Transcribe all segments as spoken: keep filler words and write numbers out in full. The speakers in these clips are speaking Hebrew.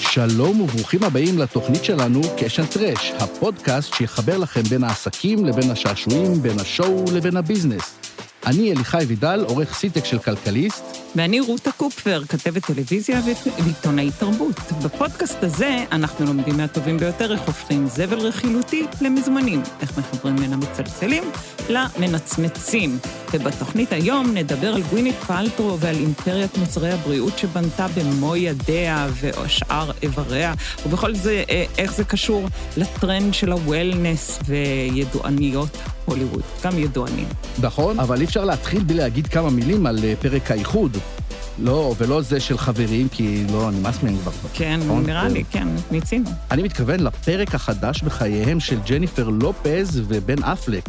שלום וברוכים הבאים לתוכנית שלנו קאש אנד טראש, הפודקאסט שיחבר לכם בין העסקים לבין השעשועים, בין השואו לבין הביזנס. אני אליחי וידל, עורך סיטק של כלכליסט. ואני רותה קופפר, כתבת טלוויזיה ועיתונאית תרבות. בפודקאסט הזה אנחנו לומדים מהטובים ביותר איך הופכים זבל רכילותי למזמנים, איך מחברים מן המצלצלים למנצמצים. ובתוכנית היום נדבר על גווינית פלטרו ועל אימפריית מוצרי הבריאות שבנתה במו ידיה ושאר איבריה, ובכל זה איך זה קשור לטרנד של הוולנס וידועניות הוליווד, גם ידוענים. נכון, אבל אי אפשר להתחיל בלי להגיד כמה מילים על פרק האיחוד. לא, ולא זה של חברים, כי לא, אני מסמן כבר. כן, נראה לי, כן, ניצינו. אני מתכוון לפרק החדש בחייהם של ג'ניפר לופז ובן אפלק.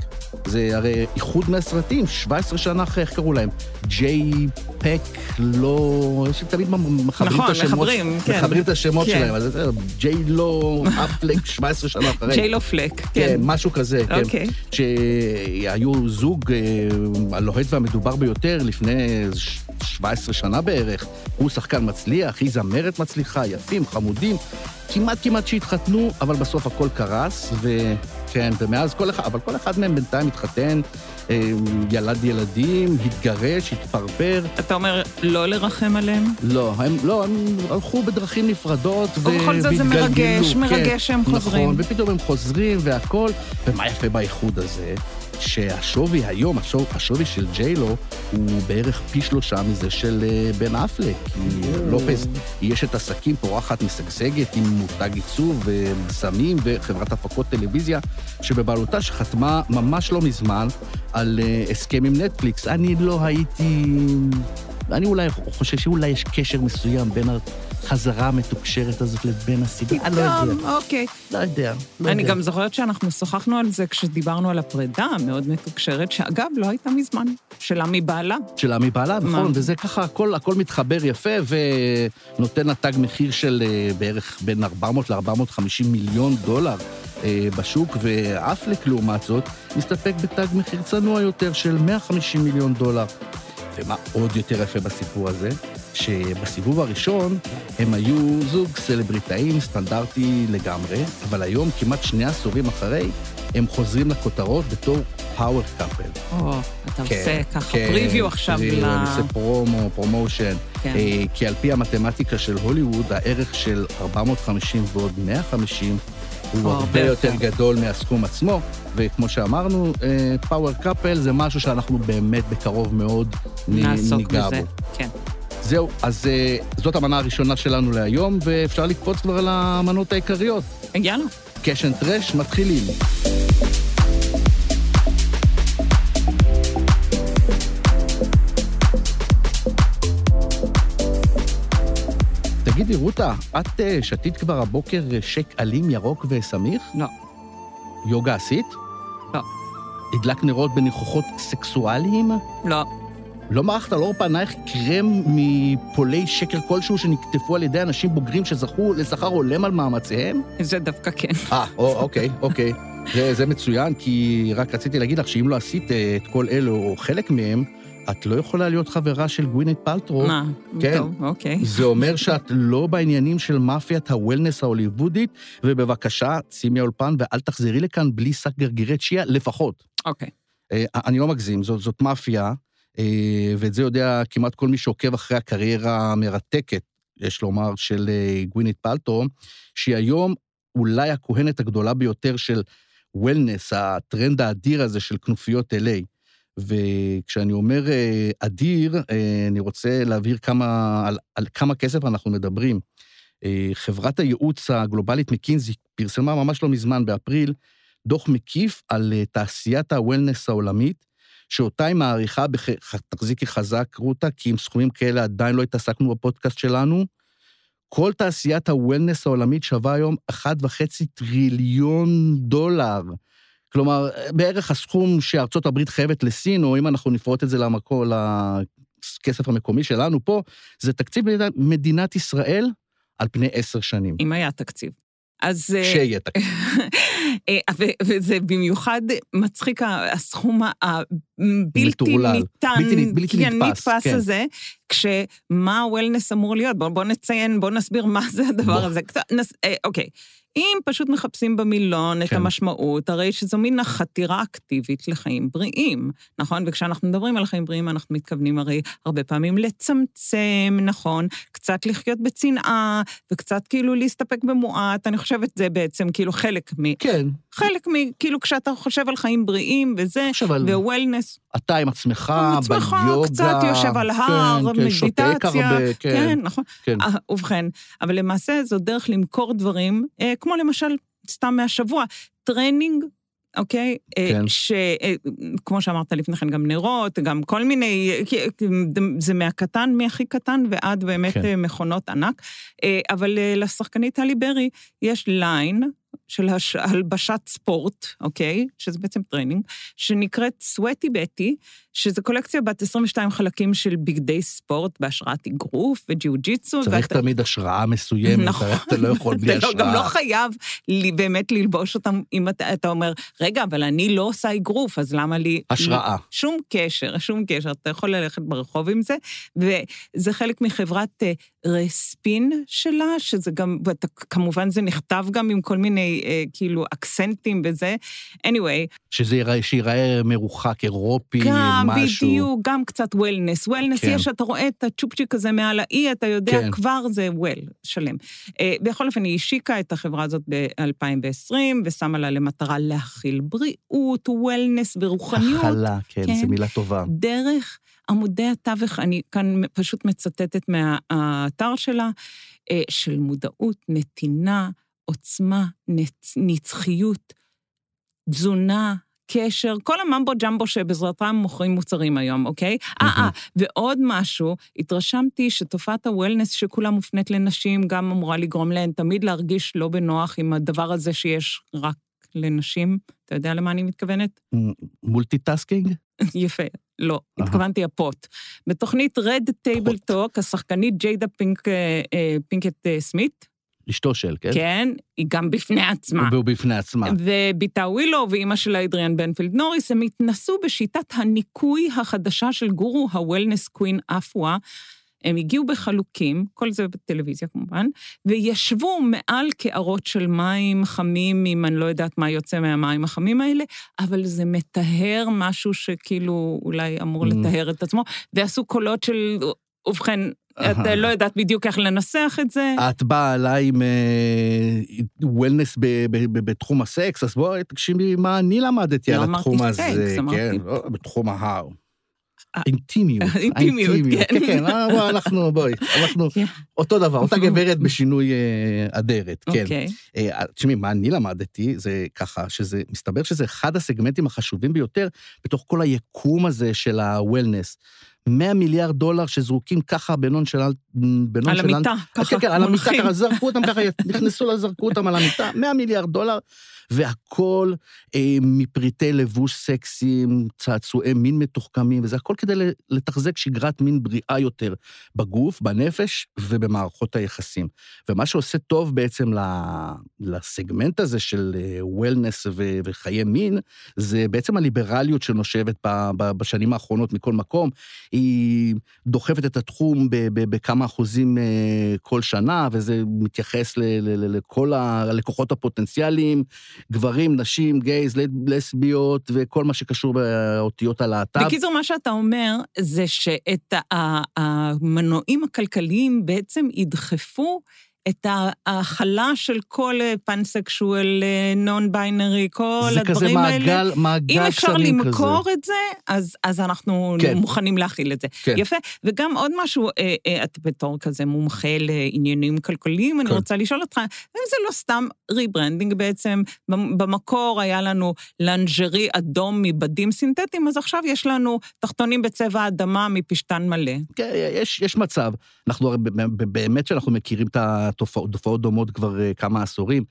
זה הרי איחוד מהסרטים, שבע עשרה שנה אחרי, איך קראו להם? ג'יי פק, לא... יש לי תמיד מחברים את השמות... נכון, מחברים, כן. מחברים את השמות שלהם, אז זה ג'יי לא אפלק, שבע עשרה שנה אחרי. ג'יי לא פלק, כן. משהו כזה, כן. אוקיי. שהיו זוג הלוהט והמדובר ביותר לפני שבע עשרה שנה בערך, הוא שחקן מצליח, היא זמרת מצליחה, יפים, חמודים, כמעט כמעט שהתחתנו, אבל בסוף הכל קרס, וכן, ומאז כל אחד, אבל כל אחד מהם בינתיים התחתן, ילד ילדים, התגרש, התפרפר. אתה אומר, לא לרחם עליהם? לא, הם, לא, הם הלכו בדרכים נפרדות, ובכל זאת זה מרגש, מרגש שהם חוזרים. נכון, ופתאום הם חוזרים והכל, ומה יפה באיחוד הזה? שהשווי היום, השוב, השווי של ג'יילו, הוא בערך פי שלושה מזה של בן אפלק. כי לופז, יש את עסקים פורחת משגשגת עם מותג עיצוב וסמים וחברת הפקות טלוויזיה, שבבעלותה שחתמה ממש לא מזמן על הסכם עם נטפליקס. אני לא הייתי... אני אולי חושב שאולי יש קשר מסוים בין החזרה המתוקשרת הזאת לבין הסיבה. אני לא יודע. אוקיי. לא יודע. אני גם זוכרת שאנחנו שוחחנו על זה כשדיברנו על הפרידה המאוד מתוקשרת, שאגב, לא הייתה מזמן. שלה מבעלה. שלה מבעלה, נכון. וזה ככה, הכל מתחבר יפה, ונותן התג מחיר של בערך בין ארבע מאות לארבע מאות וחמישים מיליון דולר בשוק, ואפלק לעומת זאת, מסתפק בתג מחיר צנוע יותר של מאה וחמישים מיליון דולר. ומה עוד יותר יפה בסיפור הזה? שבסיבוב הראשון הם היו זוג סלבריטאים סטנדרטי לגמרי, אבל היום, כמעט שני עשורים אחרי, הם חוזרים לכותרות בתור פאוור קאפל. או, אתה עושה ככה פריוויו עכשיו. כן, אני עושה פרומו, פרומושן. כי על פי המתמטיקה של הוליווד, הערך של ארבע מאות וחמישים ועוד מאה וחמישים הוא הרבה יותר גדול מהסכום עצמו, וכמו שאמרנו, פאוור קאפל זה משהו שאנחנו באמת בקרוב מאוד ניגע בו. זהו, אז זאת המנה הראשונה שלנו להיום, ואפשר לקפוץ כבר על המנות העיקריות. יאללה. קאש אנד טראש, מתחילים. תגידי, רותה, את שתית כבר הבוקר שק אלים ירוק וסמיך? לא. יוגה עשית? לא. הדלק נרות בניחוחות סקסואליים? לא. לא מערכת על אור פנייך קרם מפולי שקר כלשהו שנקטפו על ידי אנשים בוגרים שזכו לשכר הולם על מאמציהם? זה דווקא כן. אה, אוקיי, אוקיי. זה, זה מצוין, כי רק רציתי להגיד לך שאם לא עשית את כל אלו או חלק מהם, את לא יכולה להיות חברה של גווינית פלטרו. מה? כן. טוב, אוקיי. זה אומר שאת לא בעניינים של מאפיית הוולנס ההוליוודית, ובבקשה, שימי אולפן ואל תחזרי לכאן בלי שק גרגירי צ'יה, לפחות. אוקיי. אני לא מגזים, זאת, זאת מאפיה, ואת זה יודע כמעט כל מי שעוקב אחרי הקריירה המרתקת, יש לומר, של גווינית פלטרו, שהיא היום אולי הכהנת הגדולה ביותר של וולנס, הטרנד האדיר הזה של כנופיות אל איי. וכשאני אומר אדיר, אני רוצה להבהיר כמה, על, על כמה כסף אנחנו מדברים. חברת הייעוץ הגלובלית מקינזי פרסמה ממש לא מזמן באפריל, דוח מקיף על תעשיית הוולנס העולמית, שאותה היא מעריכה, תחזיקי חזק, רותה, כי עם סכומים כאלה עדיין לא התעסקנו בפודקאסט שלנו, כל תעשיית הוולנס העולמית שווה היום אחד וחצי טריליון דולר, כלומר, בערך הסכום שארצות הברית חייבת לסין, או אם אנחנו נפרוט את זה למקור, לכסף המקומי שלנו פה, זה תקציב מדינת ישראל על פני עשר שנים. אם היה תקציב. אז... שיהיה תקציב. וזה במיוחד מצחיק הסכום בלתי ניתן, בלתי נתפס הזה, כשמה הוולנס אמור להיות? בואו נציין, בואו נסביר מה זה הדבר הזה. אוקיי, אם פשוט מחפשים במילון את המשמעות, הרי שזו מין החתירה אקטיבית לחיים בריאים, נכון? וכשאנחנו מדברים על חיים בריאים, אנחנו מתכוונים הרי הרבה פעמים לצמצם, נכון? קצת לחיות בצנעה, וקצת כאילו להסתפק במועט, אני חושבת זה בעצם כאילו חלק מ... כן. חלק מ... כאילו כשאתה חושב על חיים בריאים, וזה, ווולנס... אתה עם עצמך, ביוגה... עם עצמך, קצת יושב על הר, מדיטציה... כן, שותק הרבה, כן. נכון. ובכן, אבל למעשה זו דרך למכור דברים, כמו למשל, סתם מהשבוע, טרנינג, אוקיי? כן. שכמו שאמרת לפניכן, גם נרות, גם כל מיני, זה מהקטן, מהכי קטן, ועד באמת מכונות ענק, אבל לשחקנית הליברי, יש ליין של הלבשת ספורט, אוקיי? שזה בעצם טרנינג, שנקראת סווטי בטי, שזו קולקציה בת עשרים ושתיים חלקים של בגדי ספורט, בהשראת אגרוף וג'יוג'יצו. צריך ואת... תמיד השראה מסוימת, נכון. אתה לא יכול בלי השראה. אתה גם לא חייב לי, באמת ללבוש אותם, אם אתה, אתה אומר, רגע, אבל אני לא עושה אגרוף, אז למה לי... השראה. שום קשר, שום קשר, אתה יכול ללכת ברחוב עם זה, וזה חלק מחברת רספין שלה, שזה גם, ואתה, כמובן זה נכתב גם עם כל מיני, אה, כאילו, אקסנטים וזה. anyway. שזה ייראה, שיראה מרוחק, אירופי, משהו. בדיוק, גם קצת וולנס. וולנס כן. יש, אתה רואה את הצ'ופצ'יק הזה מעל האי, אתה יודע, כן. כבר זה וול, שלם. אה, בכל אופן, היא השיקה את החברה הזאת ב-אלפיים ועשרים, ושמה לה למטרה להכיל בריאות, וולנס ורוחניות. החלה, כן, כן. זו מילה טובה. דרך... עמודי התווך, אני כאן פשוט מצטטת מהאתר שלה, של מודעות, נתינה, עוצמה, נצחיות, תזונה, קשר, כל הממבו ג'מבו שבעזרתם מוכרים מוצרים היום, אוקיי? אה, ועוד משהו, התרשמתי שתופעת הוולנס שכולה מופנית לנשים, גם אמורה לגרום להן תמיד להרגיש לא בנוח עם הדבר הזה שיש רק לנשים. אתה יודע למה אני מתכוונת? מולטיטאסקינג? יפה. לא, התכוונתי הפוט. בתוכנית Red Table Talk, השחקנית ג'יידה פינקט סמית. אשתו של, כן? כן, היא גם בפני עצמה. ובפני עצמה. וביתה ווילו ואימא שלה אדריאן בנפילד נוריס, הם התנסו בשיטת הניקוי החדשה של גורו הוולנס קווין אפואה. הם הגיעו בחלוקים, כל זה בטלוויזיה כמובן, וישבו מעל קערות של מים חמים, אם אני לא יודעת מה יוצא מהמים החמים האלה, אבל זה מטהר משהו שכאילו אולי אמור לטהר את עצמו, ועשו קולות של, ובכן, את לא יודעת בדיוק איך לנסח את זה. את באה עליי עם וולנס בתחום הסקס, אז בואי תקשיבי מה אני למדתי על התחום הזה. לא אמרתי סקס, בתחום ההר. אינטימיות, אינטימיות, כן, כן, אנחנו, בואי, אנחנו, אותו דבר, אותה גברת בשינוי אדרת, כן. תשמעי, מה אני למדתי, זה ככה, שזה, מסתבר שזה אחד הסגמנטים החשובים ביותר, בתוך כל היקום הזה של ה-wellness, מאה מיליארד דולר שזרוקים ככה בנון של... על המיטה, ככה, מונחים. על המיטה, ככה, זרקו אותם ככה, נכנסו לזרקו אותם על המיטה, מאה מיליארד דולר, והכל מפריטי לבוש סקסיים, צעצועי מין מתוחכמים, וזה הכל כדי לתחזק שגרת מין בריאה יותר, בגוף, בנפש ובמערכות היחסים. ומה שעושה טוב בעצם לסגמנט הזה של וולנס וחיי מין, זה בעצם הליברליות שנושבת בשנים האחרונות מכל מקום, היא דוחפת את התחום בכמה אחוזים כל שנה, וזה מתייחס לכל הלקוחות הפוטנציאליים, גברים, נשים, גייז, לסביות, וכל מה שקשור באותיות הלהט"ב. בקיצור, מה שאתה אומר, זה שאת המנועים הכלכליים בעצם ידחפו את ההכלה של כל פנסקשואל, נון-ביינרי, כל הדברים האלה. זה כזה מעגל קסמים כזה. אם אפשר למכור את זה, אז, אז אנחנו כן. מוכנים להכיל את זה. כן. יפה. וגם עוד משהו, אה, אה, את בתור כזה מומחה לעניינים כלכליים, כן. אני רוצה לשאול אותך, אם זה לא סתם ריברנדינג בעצם, במקור היה לנו לנג'רי אדום מבדים סינתטיים, אז עכשיו יש לנו תחתונים בצבע אדמה מפשטן מלא. כן, יש, יש מצב. אנחנו באמת שאנחנו מכירים את ה... תופעות דומות כבר כמה עשורים,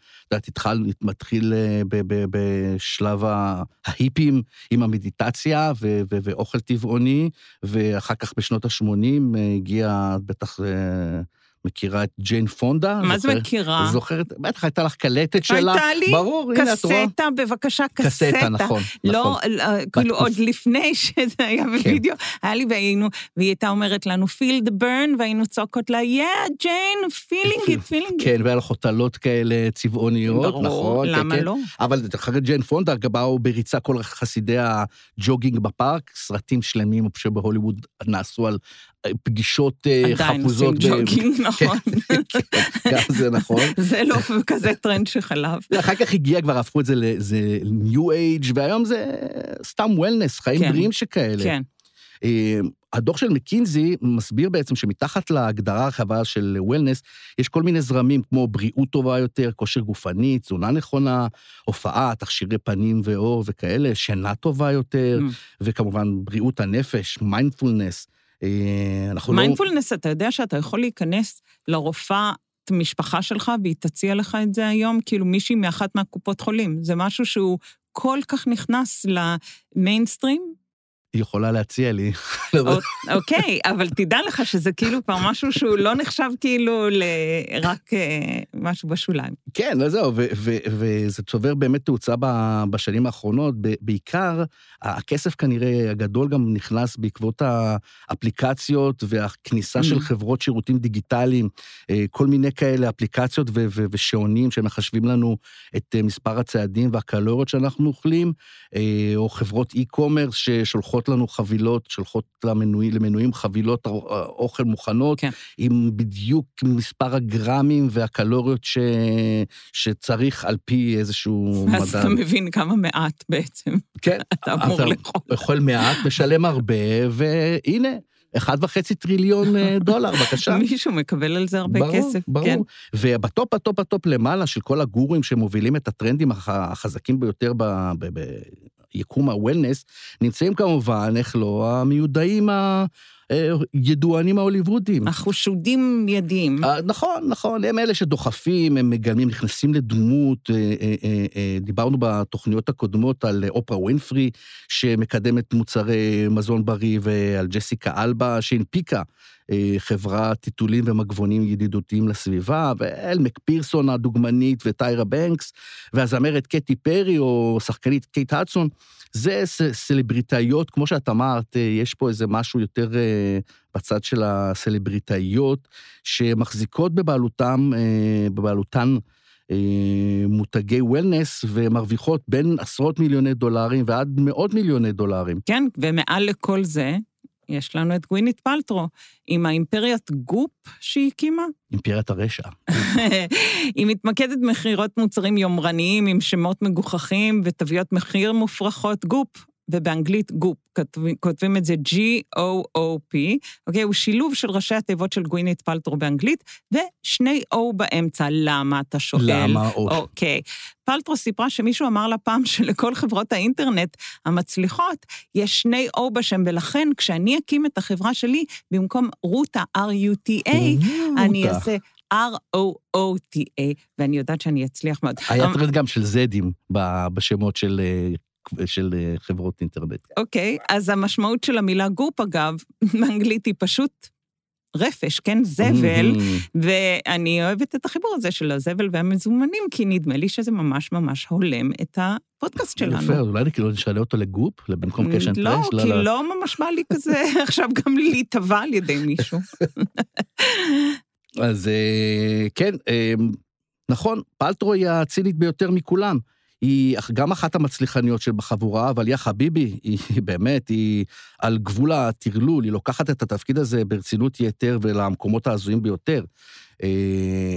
תתחיל בשלב ההיפים עם המדיטציה ואוכל טבעוני, ואחר כך בשנות ה-שמונים הגיע בטח מכירה את ג'יין פונדה? מה זוכרת, זה מכירה? זוכרת, בטח הייתה לך קלטת שלה, ברור, הנה את רואה. הייתה לי קסטה, בבקשה, קסטה. קסטה, נכון, לא, נכון. לא, כאילו עוד לפני שזה היה בווידאו, כן. היה לי והיינו, והיא הייתה אומרת לנו, feel the burn, והיינו צועקות לה, yeah, Jane, feeling it, feeling it. כן, והיה לך חוטלות כאלה צבעוניות, ברור, נכון. למה כן, לא? אבל אחרי ג'יין פונדה, באו בריצה כל חסידי הג'וגינג בפארק, סרטים שלמים שבהוליווד נעשו על פגישות חפוזות. עדיין עושים ג'וגינג, נכון. גם זה נכון. זה לא כזה טרנד שחלב. אחר כך הגיע, כבר הפכו את זה לניו אייג', והיום זה סתם וולנס, חיים בריאים שכאלה. כן. הדוח של מקינזי מסביר בעצם שמתחת להגדרה הרחבה של וולנס, יש כל מיני זרמים כמו בריאות טובה יותר, כושר גופני, תזונה נכונה, הופעה, תכשירי פנים ואור וכאלה, שינה טובה יותר, mm. וכמובן בריאות הנפש, מיינדפולנס. מיינדפולנס, לא... אתה יודע שאתה יכול להיכנס לרופאה, משפחה שלך, והיא תציע לך את זה היום, כאילו מישהי מאחת מהקופות חולים. זה משהו שהוא כל כך נכנס למיינסטרים, היא יכולה להציע לי. אוקיי, אבל תדע לך שזה כאילו כבר משהו שהוא לא נחשב כאילו רק משהו בשוליים. כן, זהו, וזה צובר באמת תאוצה בשנים האחרונות, בעיקר הכסף כנראה הגדול גם נכנס בעקבות האפליקציות והכניסה של חברות שירותים דיגיטליים, כל מיני כאלה אפליקציות ושעונים שמחשבים לנו את מספר הצעדים והקלוריות שאנחנו אוכלים, או חברות אי-קומרס ששולחות לנו חבילות, שלחות למנוי, למנויים חבילות אוכל מוכנות, כן. עם בדיוק מספר הגרמים והקלוריות ש... שצריך על פי איזשהו מדע. אז אתה מבין כמה מעט בעצם. כן. אתה אמור אתה לאכול. אוכל מעט, משלם הרבה, והנה, אחד וחצי טריליון דולר, בבקשה. מישהו מקבל על זה הרבה ברור, כסף. ברור, ברור. כן. ובטופ, הטופ, הטופ למעלה של כל הגורים שמובילים את הטרנדים הח... החזקים ביותר ב... ב... ב... יקום הוולנס, נמצאים כמובן, איך לא, המיודעים הידוענים ההוליוודים. החושודים מיידיים. נכון, נכון, הם אלה שדוחפים, הם מגלמים, נכנסים לדמות, דיברנו בתוכניות הקודמות על אופרה ווינפרי, שמקדמת מוצרי מזון בריא, ועל ג'סיקה אלבה, שהנפיקה חברה טיטולים ומגבונים ידידותיים לסביבה, ואל מקפירסון הדוגמנית וטיירה בנקס, והזמרת קטי פרי או שחקנית קייט הדסון, זה סלבריטאיות, כמו שאת אמרת, יש פה איזה משהו יותר בצד של הסלבריטאיות, שמחזיקות בבעלותם, בבעלותן מותגי וולנס, ומרוויחות בין עשרות מיליוני דולרים ועד מאות מיליוני דולרים. כן, ומעל לכל זה, יש לנו את גווינית פלטרו, עם האימפריית גופ שהיא הקימה. אימפריית הרשע. היא מתמקדת במכירות מוצרים יומרניים, עם שמות מגוחכים ותוויות מחיר מופרכות גופ, ובאנגלית גופ, כותבים את זה ג'י או או פי, אוקיי, הוא שילוב של ראשי התיבות של גווינית פלטרו באנגלית, ושני O באמצע, למה אתה שואל? למה O? אוקיי. פלטרו סיפרה שמישהו אמר לה פעם שלכל חברות האינטרנט המצליחות, יש שני O בשם, ולכן כשאני אקים את החברה שלי, במקום רותה, R-U-T-A, אני אעשה... R-O-O-T-A, ואני יודעת שאני אצליח מאוד. היה תרד גם של זדים בשמות של... של חברות אינטרנט. אוקיי, okay, אז המשמעות של המילה גופ, אגב, באנגלית היא פשוט רפש, כן? זבל, ואני אוהבת את החיבור הזה של הזבל והמזומנים, כי נדמה לי שזה ממש ממש הולם את הפודקאסט שלנו. יפה, אולי כאילו נשאלה אותו לגופ, במקום קאש אנד טראש? לא, כי לא ממש מה לי כזה, עכשיו גם לי טבע על ידי מישהו. אז כן, נכון, פלטרו היא הצינית ביותר מכולם, היא גם אחת המצליחניות של בחבורה, אבל יא חביבי, היא באמת, היא על גבול התרלול, היא לוקחת את התפקיד הזה ברצינות יתר ולמקומות העזויים ביותר.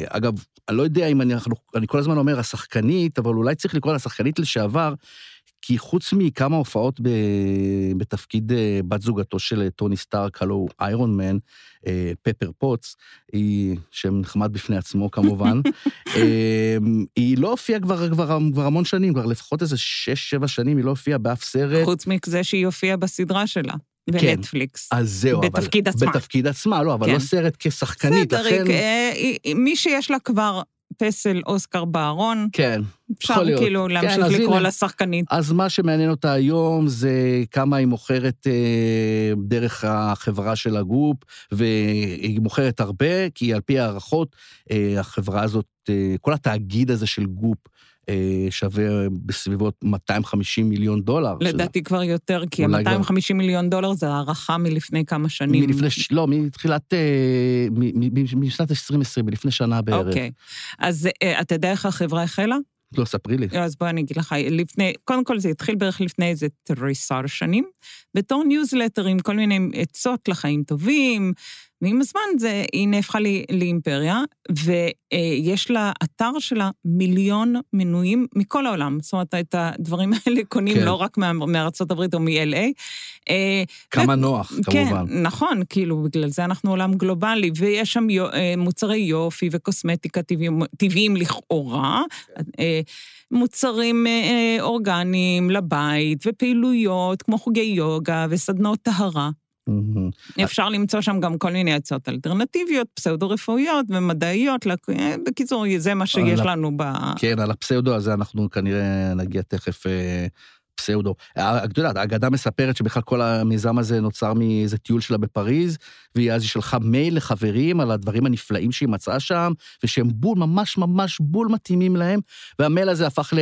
אגב, אני לא יודע אם אני, אני כל הזמן אומר השחקנית, אבל אולי צריך לקרוא לשחקנית לשעבר, כי חוץ מכמה הופעות ב, בתפקיד בת זוגתו של טוני סטארק, הלו איירון מן, פפר פוץ, היא שם נחמד בפני עצמו כמובן, היא לא הופיעה כבר, כבר, כבר המון שנים, כבר לפחות איזה שש, שבע שנים, היא לא הופיעה באף סרט. חוץ מזה שהיא הופיעה בסדרה שלה. בנטפליקס. כן, אז זהו, בתפקיד אבל... עצמה. בתפקיד עצמה, לא, אבל כן. לא סרט כשחקנית. סדר, אחן... היא, מי שיש לה כבר פסל אוסקר בארון. כן, יכול להיות. אפשר כאילו להמשיך כן, לקרוא הנה, לשחקנית. אז מה שמעניין אותה היום זה כמה היא מוכרת אה, דרך החברה של הגופ, והיא מוכרת הרבה, כי על פי הערכות, אה, החברה הזאת, אה, כל התאגיד הזה של גופ, שווה בסביבות מאתיים וחמישים מיליון דולר. לדעתי כבר יותר, כי מאתיים וחמישים מיליון דולר זה הערכה מלפני כמה שנים. לא, מתחילת, משנת עשרים עשרים, מלפני שנה בערך. אוקיי. אז אתה יודע איך החברה החלה? לא, ספרי לי. אז בואי אני אגיד לך, קודם כל זה התחיל בערך לפני איזה תריסר שנים, בתור ניוזלטר עם כל מיני עצות לחיים טובים, ועם הזמן זה, היא נהפכה לי, לאימפריה, ויש לה אתר שלה מיליון מנויים מכל העולם. זאת אומרת, את הדברים האלה קונים כן. לא רק מארצות הברית או מ-אל איי. כמה ו... נוח, כן, כמובן. כן, נכון, כאילו, בגלל זה אנחנו עולם גלובלי, ויש שם מוצרי יופי וקוסמטיקה טבעיים, טבעיים לכאורה, מוצרים אורגניים לבית, ופעילויות כמו חוגי יוגה וסדנות טהרה. אפשר למצוא שם גם כל מיני הצעות אלטרנטיביות, פסאודו-רפואיות ומדעיות, בקיצור, זה מה שיש לנו ב... כן, על הפסאודו הזה אנחנו כנראה נגיע תכף פסאודו. האגדה מספרת שבכלל כל המיזם הזה נוצר מאיזה טיול שלה בפריז, והיא אז היא שלחה מייל לחברים על הדברים הנפלאים שהיא מצאה שם, ושהם בול, ממש ממש בול מתאימים להם, והמייל הזה הפך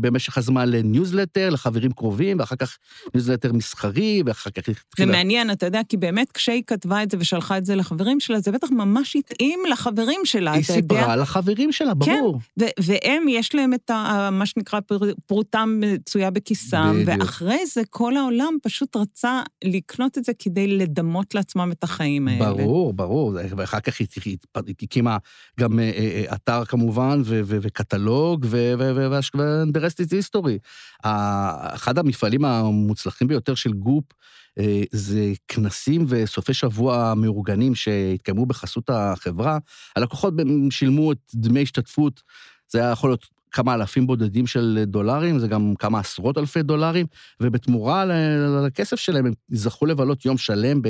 במשך הזמן לניוזלטר, לחברים קרובים, ואחר כך ניוזלטר מסחרי, ואחר כך... זה מעניין, אתה יודע, כי באמת כשהיא כתבה את זה ושלחה את זה לחברים שלה, זה בטח ממש התאים לחברים שלה. היא סיפרה לחברים שלה, ברור. כן, והם יש להם את מה שנקרא פרוטם מצויה בכיסם, ואחרי זה כל העולם פשוט רצה לקנות את זה כדי לדמות לעצמם את החיים. ברור, ברור, ואחר כך היא הקימה גם אתר כמובן, וקטלוג, ודרסט את היסטורי. אחד המפעלים המוצלחים ביותר של גופ, זה כנסים וסופי שבוע מאורגנים שהתקיימו בחסות החברה, הלקוחות שילמו את דמי השתתפות, זה היה יכול להיות כמה אלפים בודדים של דולרים, זה גם כמה עשרות אלפי דולרים, ובתמורה לכסף שלהם, הם זכו לבלות יום שלם ב...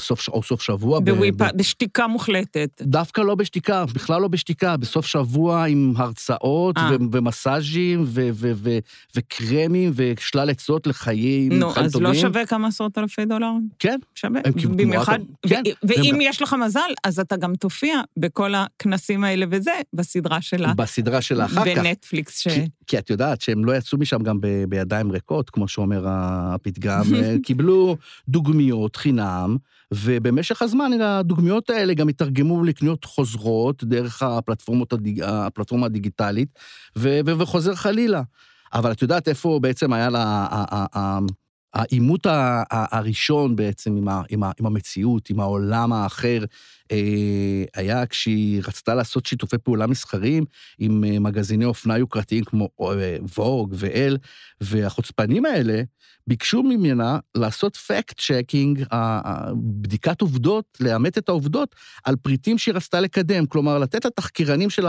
סוף, או סוף שבוע. בוויפה, ב... בשתיקה מוחלטת. דווקא לא בשתיקה, בכלל לא בשתיקה, בסוף שבוע עם הרצאות ו- ומסאז'ים ו- ו- ו- וקרמים ושלל עצות לחיים. נו, אז טובים. לא שווה כמה עשרות אלפי דולר? כן. שווה. במיוחד, ו- כן. ו- ואם הם... יש לך מזל, אז אתה גם תופיע בכל הכנסים האלה וזה, בסדרה שלה. בסדרה שלה אחר כך. בנטפליקס ש... כי, כי את יודעת שהם לא יצאו משם גם ב- בידיים ריקות, כמו שאומר הפתגם, קיבלו דוגמיות חינם, ובמשך הזמן הדוגמיות האלה גם התרגמו לקניות חוזרות דרך הפלטפורמה הדיגיטלית, וחוזר חלילה. אבל את יודעת איפה בעצם היה האימות הראשון בעצם עם המציאות, עם העולם האחר, היה כשהיא רצתה לעשות שיתופי פעולה מסחרים עם מגזיני אופנה יוקרתיים כמו ווג ואל, והחוצפנים האלה ביקשו ממנה לעשות פקט צ'קינג, בדיקת עובדות, לאמת את העובדות על פריטים שהיא רצתה לקדם, כלומר לתת לתחקירנים של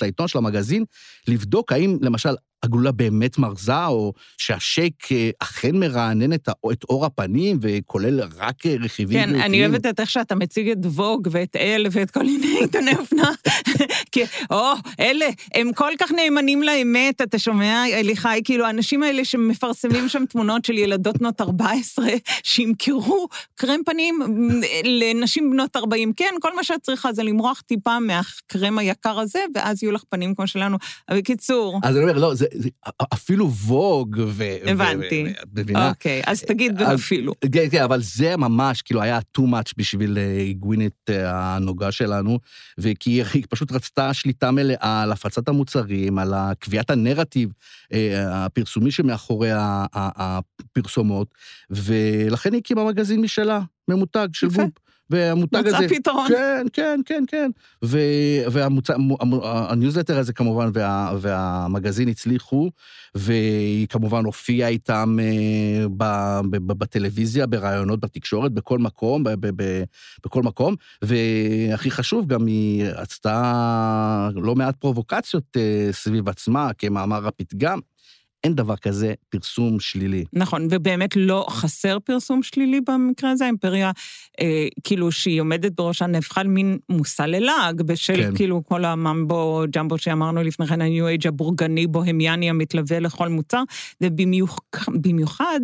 העיתון, של המגזין, לבדוק האם למשל הגלולה באמת מרזה, או שהשייק אכן מרענן את אור הפנים, וכולל רק רכיבים. כן, אני אוהבת את איך שאתה מציג את ווג ואת את אלה ואת כל מיני עיתוני אופנה, כי, או, אלה, הם כל כך נאמנים לאמת, אתה שומע, אליחי, כאילו, האנשים האלה שמפרסמים שם תמונות של ילדות בנות ארבע עשרה, שימכרו קרם פנים לנשים בנות ארבעים, כן, כל מה שאת צריכה זה למרוח טיפה מהקרם היקר הזה, ואז יהיו לך פנים כמו שלנו, בקיצור. אז אני אומר, לא, זה, זה אפילו ווג, ו... הבנתי. בבינה. אוקיי, אז תגיד אפילו. כן, כן, אבל זה ממש, כאילו, היה too much בשביל גווינית הנוגה שלנו, וכי היא פשוט רצתה שליטה מלאה על הפצת המוצרים, על קביעת הנרטיב הפרסומי שמאחורי הפרסומות, ולכן היא הקימה מגזין משלה, ממותג של גופ. והמותג הזה... מצא פתרון. כן, כן, כן, כן. והניוזלטר הזה כמובן, והמגזין הצליחו, והיא כמובן הופיעה איתם בטלוויזיה, ברעיונות, בתקשורת, בכל מקום, בכל מקום, והכי חשוב, גם היא עשתה לא מעט פרובוקציות סביב עצמה, כמאמר הפתגם, אין דבר כזה פרסום שלילי. נכון, ובאמת לא חסר פרסום שלילי במקרה הזה, האימפריה, אה, כאילו שהיא עומדת בראשה נהפכה למין מושא ללעג, בשל כן. כאילו כל הממבו ג'מבו שאמרנו לפני כן, הניו אייג' הבורגני בוהמיאני המתלווה לכל מוצר, ובמיוחד,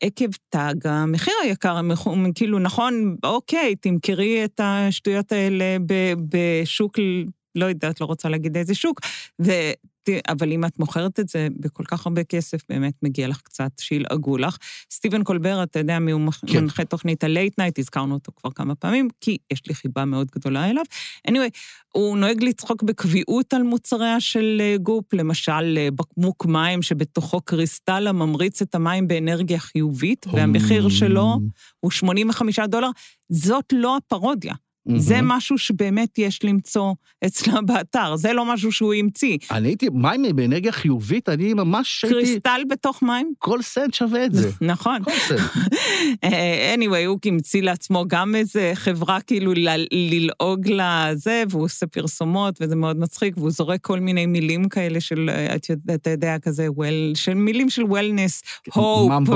עקב תג המחיר היקר, כאילו נכון, אוקיי, תמכרי את השטויות האלה בשוק, לא יודעת, לא רוצה להגיד איזה שוק, ו... אבל אם את מוכרת את זה בכל כך הרבה כסף, באמת מגיע לך קצת שילעגו לך. סטיבן קולבר, אתה יודע מי הוא כן. מנחה תוכנית ה-Late Night, הזכרנו אותו כבר כמה פעמים, כי יש לי חיבה מאוד גדולה אליו. anyway, הוא נוהג לצחוק בקביעות על מוצריה של גופ, למשל בקמוק מים שבתוכו קריסטל הממריץ את המים באנרגיה חיובית, והמחיר שלו הוא שמונים וחמישה דולר, זאת לא הפרודיה. זה משהו שבאמת יש למצוא אצלה באתר, זה לא משהו שהוא ימציא. אני הייתי, מים באנרגיה חיובית, אני ממש הייתי... קריסטל בתוך מים? כל סנט שווה את זה. נכון. כל סנט. anyway, הוא המציא לעצמו גם איזה חברה כאילו ללעוג לזה, והוא עושה פרסומות, וזה מאוד מצחיק, והוא זורק כל מיני מילים כאלה של, אתה יודע, כזה, של מילים של wellness, hope,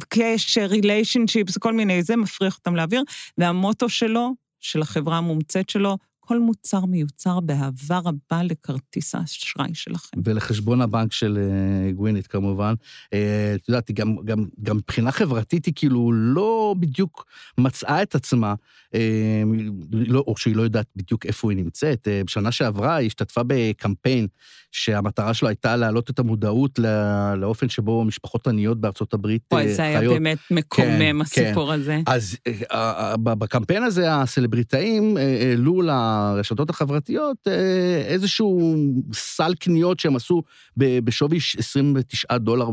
וקשר, relationships, כל מיני, זה מפריך אותם לאוויר, והמוטו שלו, של החברה המומצאת שלו, כל מוצר מיוצר באהבה רבה לכרטיס האשראי שלכם. ולחשבון הבנק של uh, גווינית, כמובן. Uh, את יודעת, גם, גם, גם מבחינה חברתית היא כאילו לא בדיוק מצאה את עצמה, uh, לא, או שהיא לא יודעת בדיוק איפה היא נמצאת. Uh, בשנה שעברה היא השתתפה בקמפיין שהמטרה שלו הייתה להעלות את המודעות לא, לאופן שבו משפחות עניות בארצות הברית חיות. אוי, זה היה באמת מקומם כן, הסיפור כן. הזה. אז uh, uh, בקמפיין הזה הסלבריטאים העלו uh, לה הרשתות החברתיות, איזשהו סל קניות שהם עשו בשווי עשרים ותשעה דולר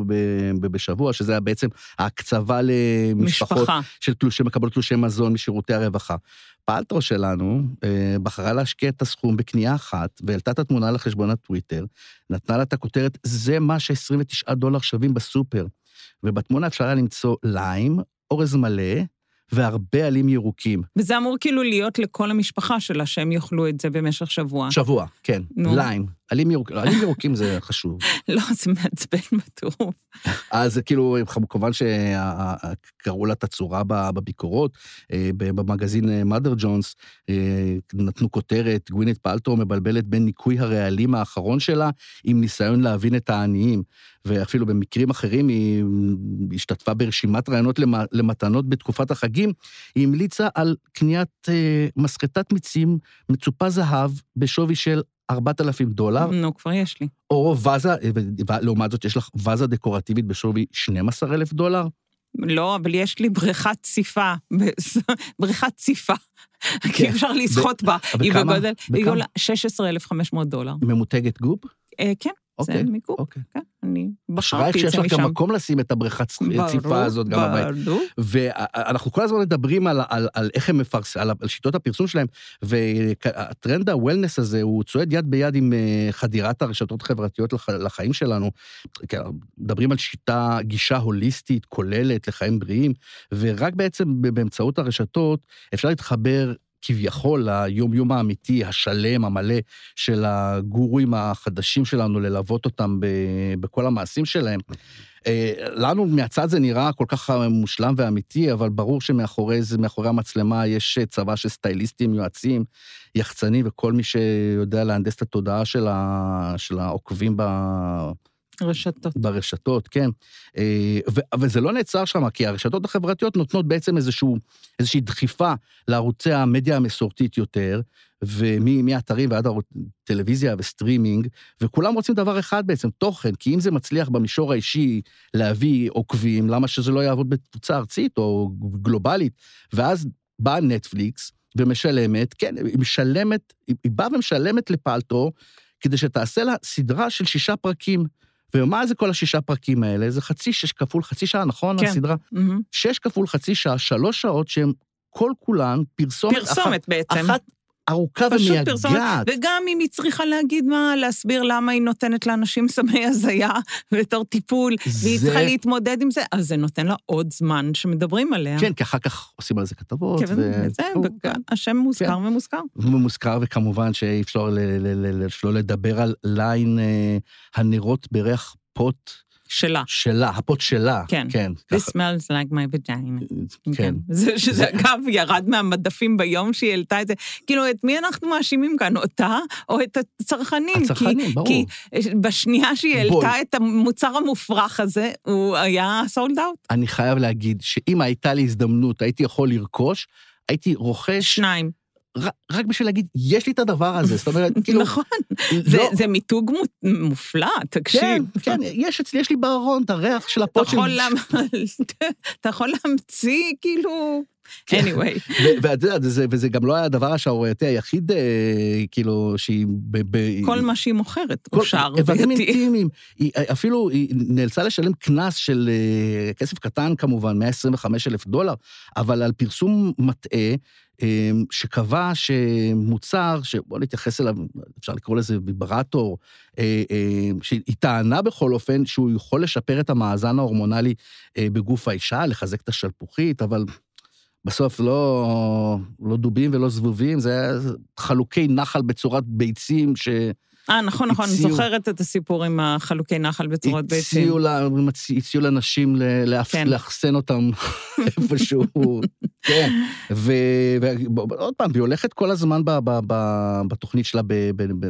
בשבוע, שזה היה בעצם ההקצבה למשפחות של תלושי, מקבלות תלושי מזון משירותי הרווחה. פלטרו שלנו בחרה להשקיע את הסכום בקנייה אחת, והעלתה את התמונה לחשבון הטוויטר, נתנה לה את הכותרת, זה מה ש-עשרים ותשעה דולר שווים בסופר, ובתמונה אפשר היה למצוא ליים, אורז מלא, והרבה עלים ירוקים. וזה אמור כאילו להיות לכל המשפחה שלה, שהם יאכלו את זה במשך שבוע. שבוע, כן. ליים. עלים ירוקים, עלים ירוקים זה חשוב. לא, זה מעצבן מטורף. אז כאילו, כמובן שקראו לה תצורה בביקורות, במגזין מאדר ג'ונס, נתנו כותרת, גווינית פלטרו מבלבלת בין ניקוי הרעלים האחרון שלה, עם ניסיון להבין את העניים. ואפילו במקרים אחרים היא השתתפה ברשימת רעיונות למתנות בתקופת החגים, היא המליצה על קניית מסחטת מיצים מצופה זהב בשווי של ארבעת אלפים דולר. נו, כבר יש לי. או וזה, לעומת זאת יש לך וזה דקורטיבית בשווי שנים עשר אלף דולר. לא, אבל יש לי בריכת ציפה, בריכת ציפה, כי אפשר לזכות בה. היא בגודל, היא עולה שישה עשר אלף וחמש מאות דולר. ממותגת גופ? כן. זה מגופ, כן, אני בחרתי את זה משם. שיש לך גם מקום לשים את הבריכת ציפה הזאת גם הבית. ואנחנו כל הזמן מדברים על איך הם מפרסמים, על שיטות הפרסום שלהם, והטרנד הוולנס הזה, הוא צועד יד ביד עם חדירת הרשתות החברתיות לחיים שלנו. מדברים על שיטה, גישה הוליסטית, כוללת, לחיים בריאים, ורק בעצם באמצעות הרשתות אפשר להתחבר כביכול, היום-יום האמיתי, השלם, המלא, של הגורואים החדשים שלנו, ללוות אותם בכל המעשים שלהם. לנו מהצד זה נראה כל כך מושלם ואמיתי, אבל ברור שמאחורי זה, מאחורי המצלמה, יש צבא של סטייליסטים, יועצים, יחצנים, וכל מי שיודע להנדס את התודעה של העוקבים ב... רשתות. ברשתות, כן. וזה לא נעצר שם, כי הרשתות החברתיות נותנות בעצם איזשהו, איזושהי דחיפה לערוצי המדיה המסורתית יותר, ומאתרים ועד טלוויזיה וסטרימינג, וכולם רוצים דבר אחד בעצם, תוכן, כי אם זה מצליח במישור האישי להביא עוקבים, למה שזה לא יעבוד בתפוצה ארצית או גלובלית, ואז באה נטפליקס ומשלמת, כן, היא משלמת, היא באה ומשלמת לפלטרו, כדי שתעשה לה סדרה של שישה פרקים, ומה זה כל השישה פרקים האלה? זה חצי שש כפול חצי שעה, נכון? כן. הסדרה? Mm-hmm. שש כפול חצי שעה, שלוש שעות, שהן כל כולן פרסומת. פרסומת אחת, בעצם. אחת ארוכה ומייגעת. וגם אם היא צריכה להגיד מה, להסביר למה היא נותנת לאנשים סמי הזיה בתור טיפול, והיא צריכה להתמודד עם זה, אז זה נותן לה עוד זמן שמדברים עליה. כן, כי אחר כך עושים על זה כתבות. השם מוזכר ומוזכר. ומוזכר, וכמובן שאי אפשר שלא לדבר על ליין הנרות בריח פוט, שלה. שלה, הפות שלה. כן. כן This ככה. smells like my vagina. כן. כן. זה שזה אגב ירד מהמדפים ביום שהיא העלתה את זה. כאילו, את מי אנחנו מאשימים כאן? אותה או את הצרכנים? הצרכנים, כי, ברור. כי בשנייה שהיא העלתה את המוצר המופרך הזה, הוא היה sold out. אני חייב להגיד שאם הייתה לי הזדמנות, הייתי יכול לרכוש, הייתי רוכש... שניים. רק בשביל להגיד, יש לי את הדבר הזה, זאת אומרת, כאילו... נכון, זה מיתוג מופלא, תקשיב. כן, כן, יש לי בארון את הריח של הפות של... אתה יכול להמציא, כאילו... anyway. וזה גם לא היה הדבר השערורייתי היחיד, כאילו, שהיא... כל מה שהיא מוכרת, הוא שערורייתי. אפילו היא נאלצה לשלם קנס של כסף קטן, כמובן, מאה עשרים וחמישה אלף דולר, אבל על פרסום מטעה, שקבע שמוצר, שבוא נתייחס אליו, אפשר לקרוא לזה ויברטור, שהיא טענה בכל אופן שהוא יכול לשפר את המאזן ההורמונלי בגוף האישה, לחזק את השלפוחית, אבל בסוף לא, לא דובים ולא זבובים, זה חלוקי נחל בצורת ביצים ש... אה, נכון, נכון, הציעו... זוכרת את הסיפור עם החלוקי נחל בצורות ביצים. הציעו לנשים להחסן אותם איפשהו, כן. ועוד פעם, היא הולכת כל הזמן בתוכנית שלה,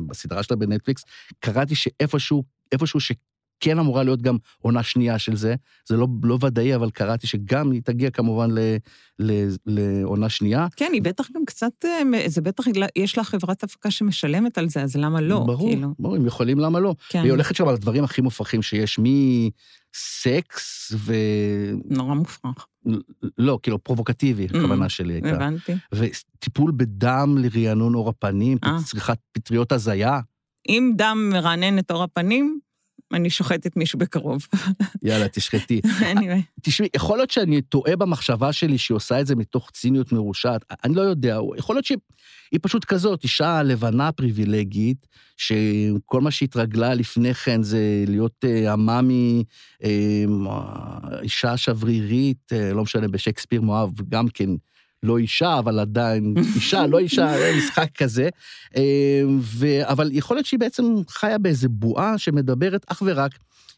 בסדרה שלה בנטפליקס, קראתי שאיפשהו, איפשהו ש... כן אמורה להיות גם עונה שנייה של זה, זה לא, לא ודאי, אבל קראתי שגם היא תגיע כמובן ל, ל, לעונה שנייה. כן, היא בטח גם קצת, זה בטח, יש לה חברת הפקה שמשלמת על זה, אז למה לא? ברור, כאילו. ברור, הם יכולים למה לא. כן. והיא הולכת שם על הדברים הכי מופרכים שיש, מסקס ו... נורא מופרך. לא, כאילו פרובוקטיבי, הכוונה שלי הייתה. הבנתי. וטיפול בדם לרענון אור הפנים, צריכת פטריות הזיה. אם דם מרענן את אור הפנים... אני שוחטת מישהו בקרוב. יאללה, תשחטי. תשמעי, יכול להיות שאני טועה במחשבה שלי שהיא עושה את זה מתוך ציניות מרושעת, אני לא יודע, יכול להיות שהיא פשוט כזאת, אישה לבנה פריבילגית, שכל מה שהתרגלה לפני כן זה להיות המאמי, אישה שברירית, לא משנה, בשייקספיר מואב, גם כן, לא אישה, אבל עדיין אישה, לא אישה, משחק כזה, אבל יכול להיות שהיא בעצם חיה באיזה בועה שמדברת אך ורק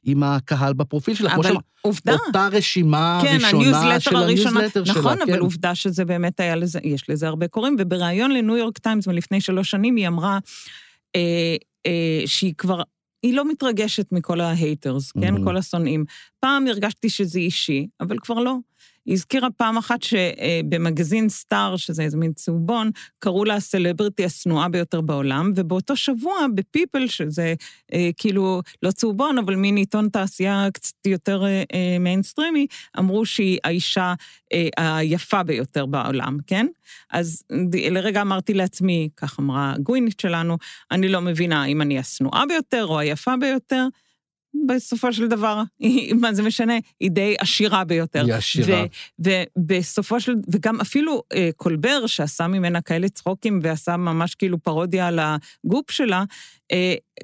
עם הקהל בפרופיל שלה, אבל עובדה. אותה רשימה ראשונה של הניוזלטר הראשונה. נכון, אבל עובדה שזה באמת היה לזה, יש לזה הרבה קוראים, ובריאיון לניו יורק טיימס מלפני שלוש שנים, היא אמרה שהיא כבר, היא לא מתרגשת מכל ההייטרס, כן, כל הסונאים. פעם הרגשתי שזה אישי, אבל כבר לא. היא הזכירה פעם אחת שבמגזין סטאר, שזה איזה מין צהובון, קראו לה הסלבריטי הסנועה ביותר בעולם, ובאותו שבוע בפיפל, שזה אה, כאילו לא צהובון, אבל מין עיתון תעשייה קצת יותר אה, מיינסטרימי, אמרו שהיא האישה אה, היפה ביותר בעולם, כן? אז לרגע אמרתי לעצמי, כך אמרה גווינית שלנו, אני לא מבינה אם אני הסנועה ביותר או היפה ביותר, בסופו של דבר, מה זה משנה, היא די עשירה ביותר. היא עשירה. ובסופו של, וגם אפילו קולבר, שעשה ממנה כאלה צחוקים, ועשה ממש כאילו פרודיה על הגופ שלה,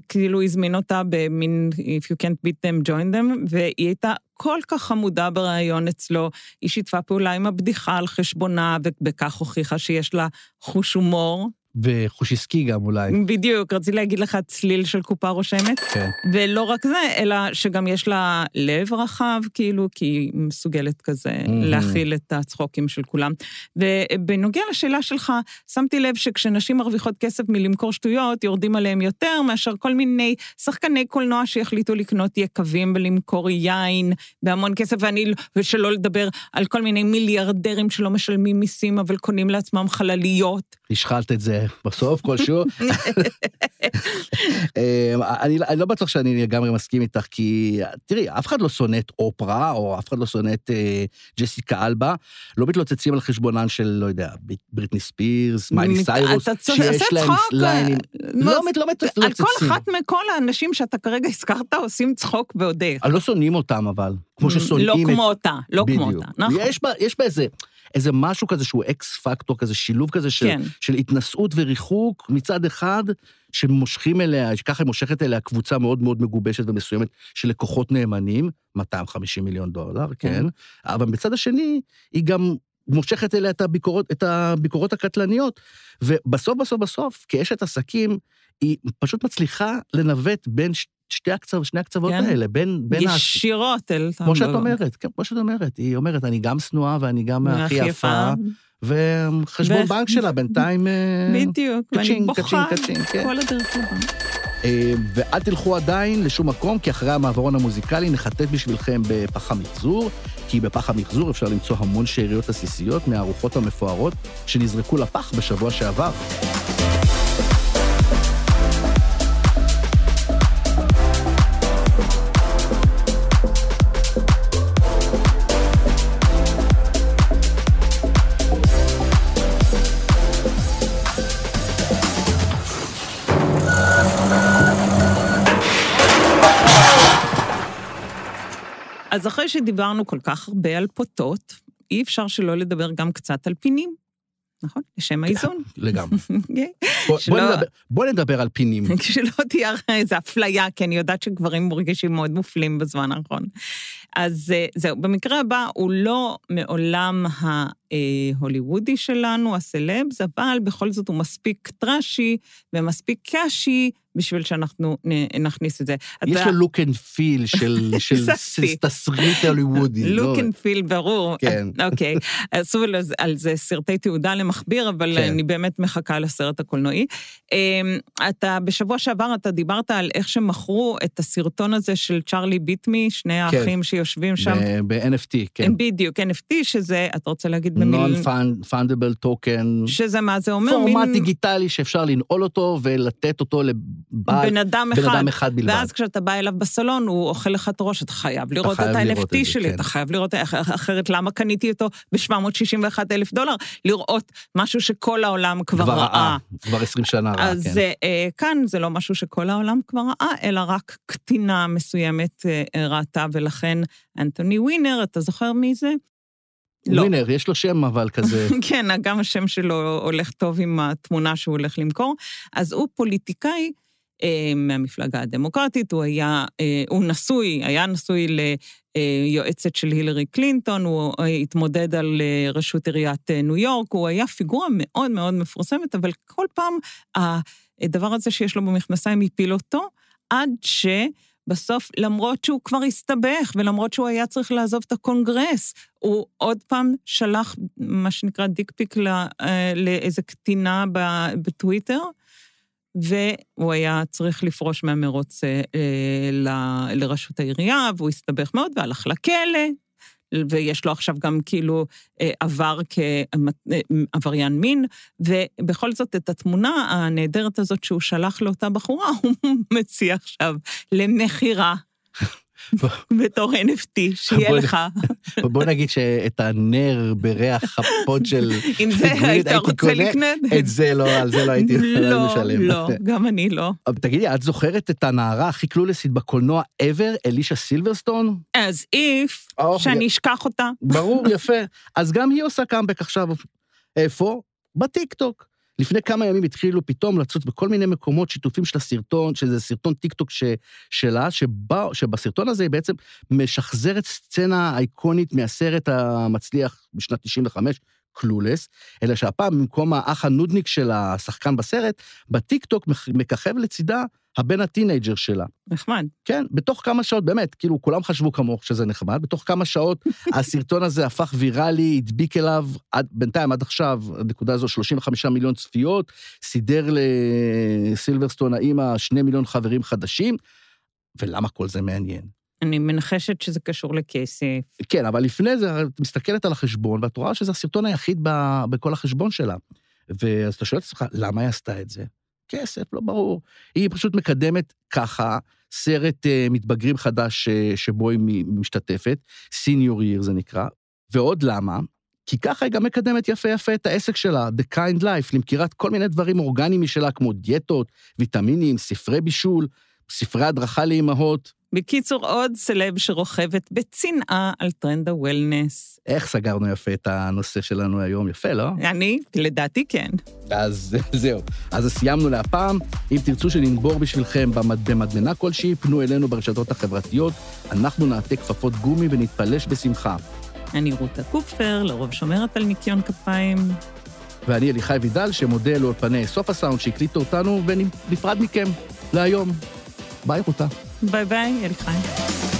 כאילו הזמין אותה במין, if you can't beat them, join them, והיא הייתה כל כך חמודה ברעיון אצלו, היא שיתפה פעולה עם הבדיחה על חשבונה, ובכך הוכיחה שיש לה חוש הומור, וחוש עסקי גם אולי. בדיוק, רציתי להגיד לך צליל של קופה רושמת, כן. ולא רק זה, אלא שגם יש לה לב רחב, כאילו, כי היא מסוגלת כזה mm-hmm. להכיל את הצחוקים של כולם. ובנוגע לשאלה שלך, שמתי לב שכשנשים מרוויחות כסף מלמכור שטויות, יורדים עליהם יותר, מאשר כל מיני שחקני קולנוע שהחליטו לקנות יקבים ולמכור יין, בהמון כסף, ואני, ושלא לדבר על כל מיני מיליארדרים שלא משלמים מיסים, אבל קונים לעצמם חלליות. השחלת את זה. בסוף, כלשהו. אני לא בטוח שאני לגמרי מסכים איתך, כי תראי, אף אחד לא שונא את אופרה, או אף אחד לא שונא את ג'סיקה אלבה, לא מתלוצצים על חשבונן של, לא יודע, בריטני ספירס, מיילי סיירוס, שיש להם ליינים. לא מתלוצצים. על כל אחת מכל האנשים שאתה כרגע הזכרת, עושים צחוק בעודך. לא שונאים אותם, אבל. כמו ששונאים את... לא כמו אותה, לא כמו אותה. יש באיזה... איזה משהו כזה שהוא אקס פקטור כזה, שילוב כזה של, כן. של התנסות וריחוק מצד אחד, שמושכים אליה, שככה היא מושכת אליה קבוצה מאוד מאוד מגובשת ומסוימת של לקוחות נאמנים, מאתיים וחמישים מיליון דולר, כן. כן. אבל בצד השני, היא גם מושכת אליה את הביקורות, את הביקורות הקטלניות, ובסוף בסוף בסוף, כאשת עסקים, היא פשוט מצליחה לנווט בין שתי, שתי הקצוות, שני הקצוות כן. האלה, בין... בין ישירות אל... כמו שאת אומרת, כן, כמו שאת אומרת, היא אומרת, אני גם סנועה ואני גם הכי יפה, וחשבון ו... בנק שלה בינתיים... בדיוק, קצ'ינג, ואני בוכה קצ'ינג, קצ'ינג, כל הדרך לבן. ואל תלכו עדיין לשום מקום, כי אחרי המעברון המוזיקלי נחטט בשבילכם בפח המחזור, כי בפח המחזור אפשר למצוא המון שאריות עסיסיות מהארוחות המפוארות שנזרקו לפח בשבוע שעבר. אז אחרי שדיברנו כל כך הרבה על פוטות, אי אפשר שלא לדבר גם קצת על פינים, נכון? לשם האיזון. לגמרי. בוא נדבר על פינים. כשלא תהיה איזו אפליה, כי אני יודעת שגברים מורגשים מאוד מופלים בזמן האחרון. אז זהו, במקרה הבא, הוא לא מעולם ההוליוודי שלנו, הסלבס, אבל בכל זאת הוא מספיק טרשי ומספיק קשי, בשביל שאנחנו נכניס את זה. יש לו לוק אנד פיל של תסריט הוליוודי. לוק אנד פיל, ברור. כן. אוקיי. עשו על זה סרטי תעודה למחביר, אבל אני באמת מחכה לסרט הקולנועי. אתה, בשבוע שעבר אתה דיברת על איך שמכרו את הסרטון הזה של צ'רלי ביטמי, שני האחים שיושבים שם. ב-אן אף טי, כן. בדיוק, אן אף טי, שזה, אתה רוצה להגיד במילים... Non-Fundable Token. שזה מה זה אומר? פורמט דיגיטלי שאפשר לנעול אותו ולתת אותו בן אדם אחד בלבד. ואז כשאתה בא אליו בסלון, הוא אוכל לך את ראש, אתה חייב לראות את ה-אן אף טי שלי, אתה חייב לראות, אחרת למה קניתי אותו ב-שבע מאות שישים ואחד אלף דולר, לראות משהו שכל העולם כבר ראה. כבר עשרים שנה ראה, כן. אז כאן זה לא משהו שכל העולם כבר ראה, אלא רק קטינה מסוימת ראתה, ולכן אנתוני ווינר, אתה זוכר מי זה? ווינר, יש לו שם אבל כזה. כן, גם השם שלו הולך טוב עם התמונה שהוא הולך למכור, אז הוא פוליטיקאי מהמפלגה הדמוקרטית, הוא היה, הוא נשוי, היה נשוי ליועצת של הילרי קלינטון, הוא התמודד על רשות עיריית ניו יורק, הוא היה פיגורה מאוד מאוד מפורסמת, אבל כל פעם הדבר הזה שיש לו במכנסיים הפיל אותו, עד ש... בסוף, למרות שהוא כבר הסתבך, ולמרות שהוא היה צריך לעזוב את הקונגרס, הוא עוד פעם שלח, מה שנקרא, דיק פיק לא, לאיזו קטינה בטוויטר, והוא היה צריך לפרוש מהמרוץ ל, לרשות העירייה, והוא הסתבך מאוד, והלך לכלא, ויש לו עכשיו גם כאילו עבר כעבריין מין, ובכל זאת את התמונה הנהדרת הזאת שהוא שלח לאותה בחורה, הוא מציע עכשיו למחירה בתור אן אף טי, שיהיה לך. בוא נגיד שאת הנר בריח הפוד של... אם זה היית רוצה לקנות? את זה לא, על זה לא הייתי משלם. לא, לא, גם אני לא. תגידי, את זוכרת את הנערה הכי קלולסית בקולנוע ever, אלישה סילברסטון? אז איף, שאני אשכח אותה. ברור, יפה. אז גם היא עושה קאמבק עכשיו. איפה? בטיקטוק. לפני כמה ימים התחילו פתאום לצוץ בכל מיני מקומות שיתופים של הסרטון, שזה סרטון טיקטוק שלה, שבה, שבסרטון הזה היא בעצם משחזרת סצנה אייקונית מהסרט המצליח בשנת תשעים וחמש, קלולס, אלא שהפעם במקום האח הנודניק של השחקן בסרט, בטיקטוק מככב לצידה הבן הטינג'ר שלה. נחמד. כן, בתוך כמה שעות, באמת, כאילו כולם חשבו כמוך שזה נחמד, בתוך כמה שעות הסרטון הזה הפך ויראלי, הדביק אליו, עד, בינתיים עד עכשיו, הנקודה הזו, שלושים וחמישה מיליון צפיות, סידר לסילברסטון האמא, שני מיליון חברים חדשים, ולמה כל זה מעניין? אני מנחשת שזה קשור לכסף. כן, אבל לפני זה, את מסתכלת על החשבון, ואת רואה שזה הסרטון היחיד ב, בכל החשבון שלה, ואז אתה שואל את עצמך, למה היא עשתה את זה? כסף, לא ברור. היא פשוט מקדמת ככה, סרט uh, מתבגרים חדש uh, שבו היא משתתפת, senior year זה נקרא, ועוד למה? כי ככה היא גם מקדמת יפה יפה את העסק שלה, The Kind Life, למכירת כל מיני דברים אורגניים משלה, כמו דיאטות, ויטמינים, ספרי בישול, ספרי הדרכה לאימהות, בקיצור, עוד סלב שרוכבת בצנעה על טרנד הוולנס. איך סגרנו יפה את הנושא שלנו היום? יפה, לא? אני, לדעתי כן. אז זהו. אז סיימנו להפעם. אם תרצו שננבור בשבילכם במדמנה כלשהי, פנו אלינו ברשתות החברתיות. אנחנו נעטה כפפות גומי ונתפלש בשמחה. אני רותה קופפר, לרוב שומרת על ניקיון כפיים. ואני אליחי וידל, שמודה אלו על פני סוף הסאונד שהקליטו אותנו, ונפרד מכם להיום. ביי רותה. ביי ביי, אליחי.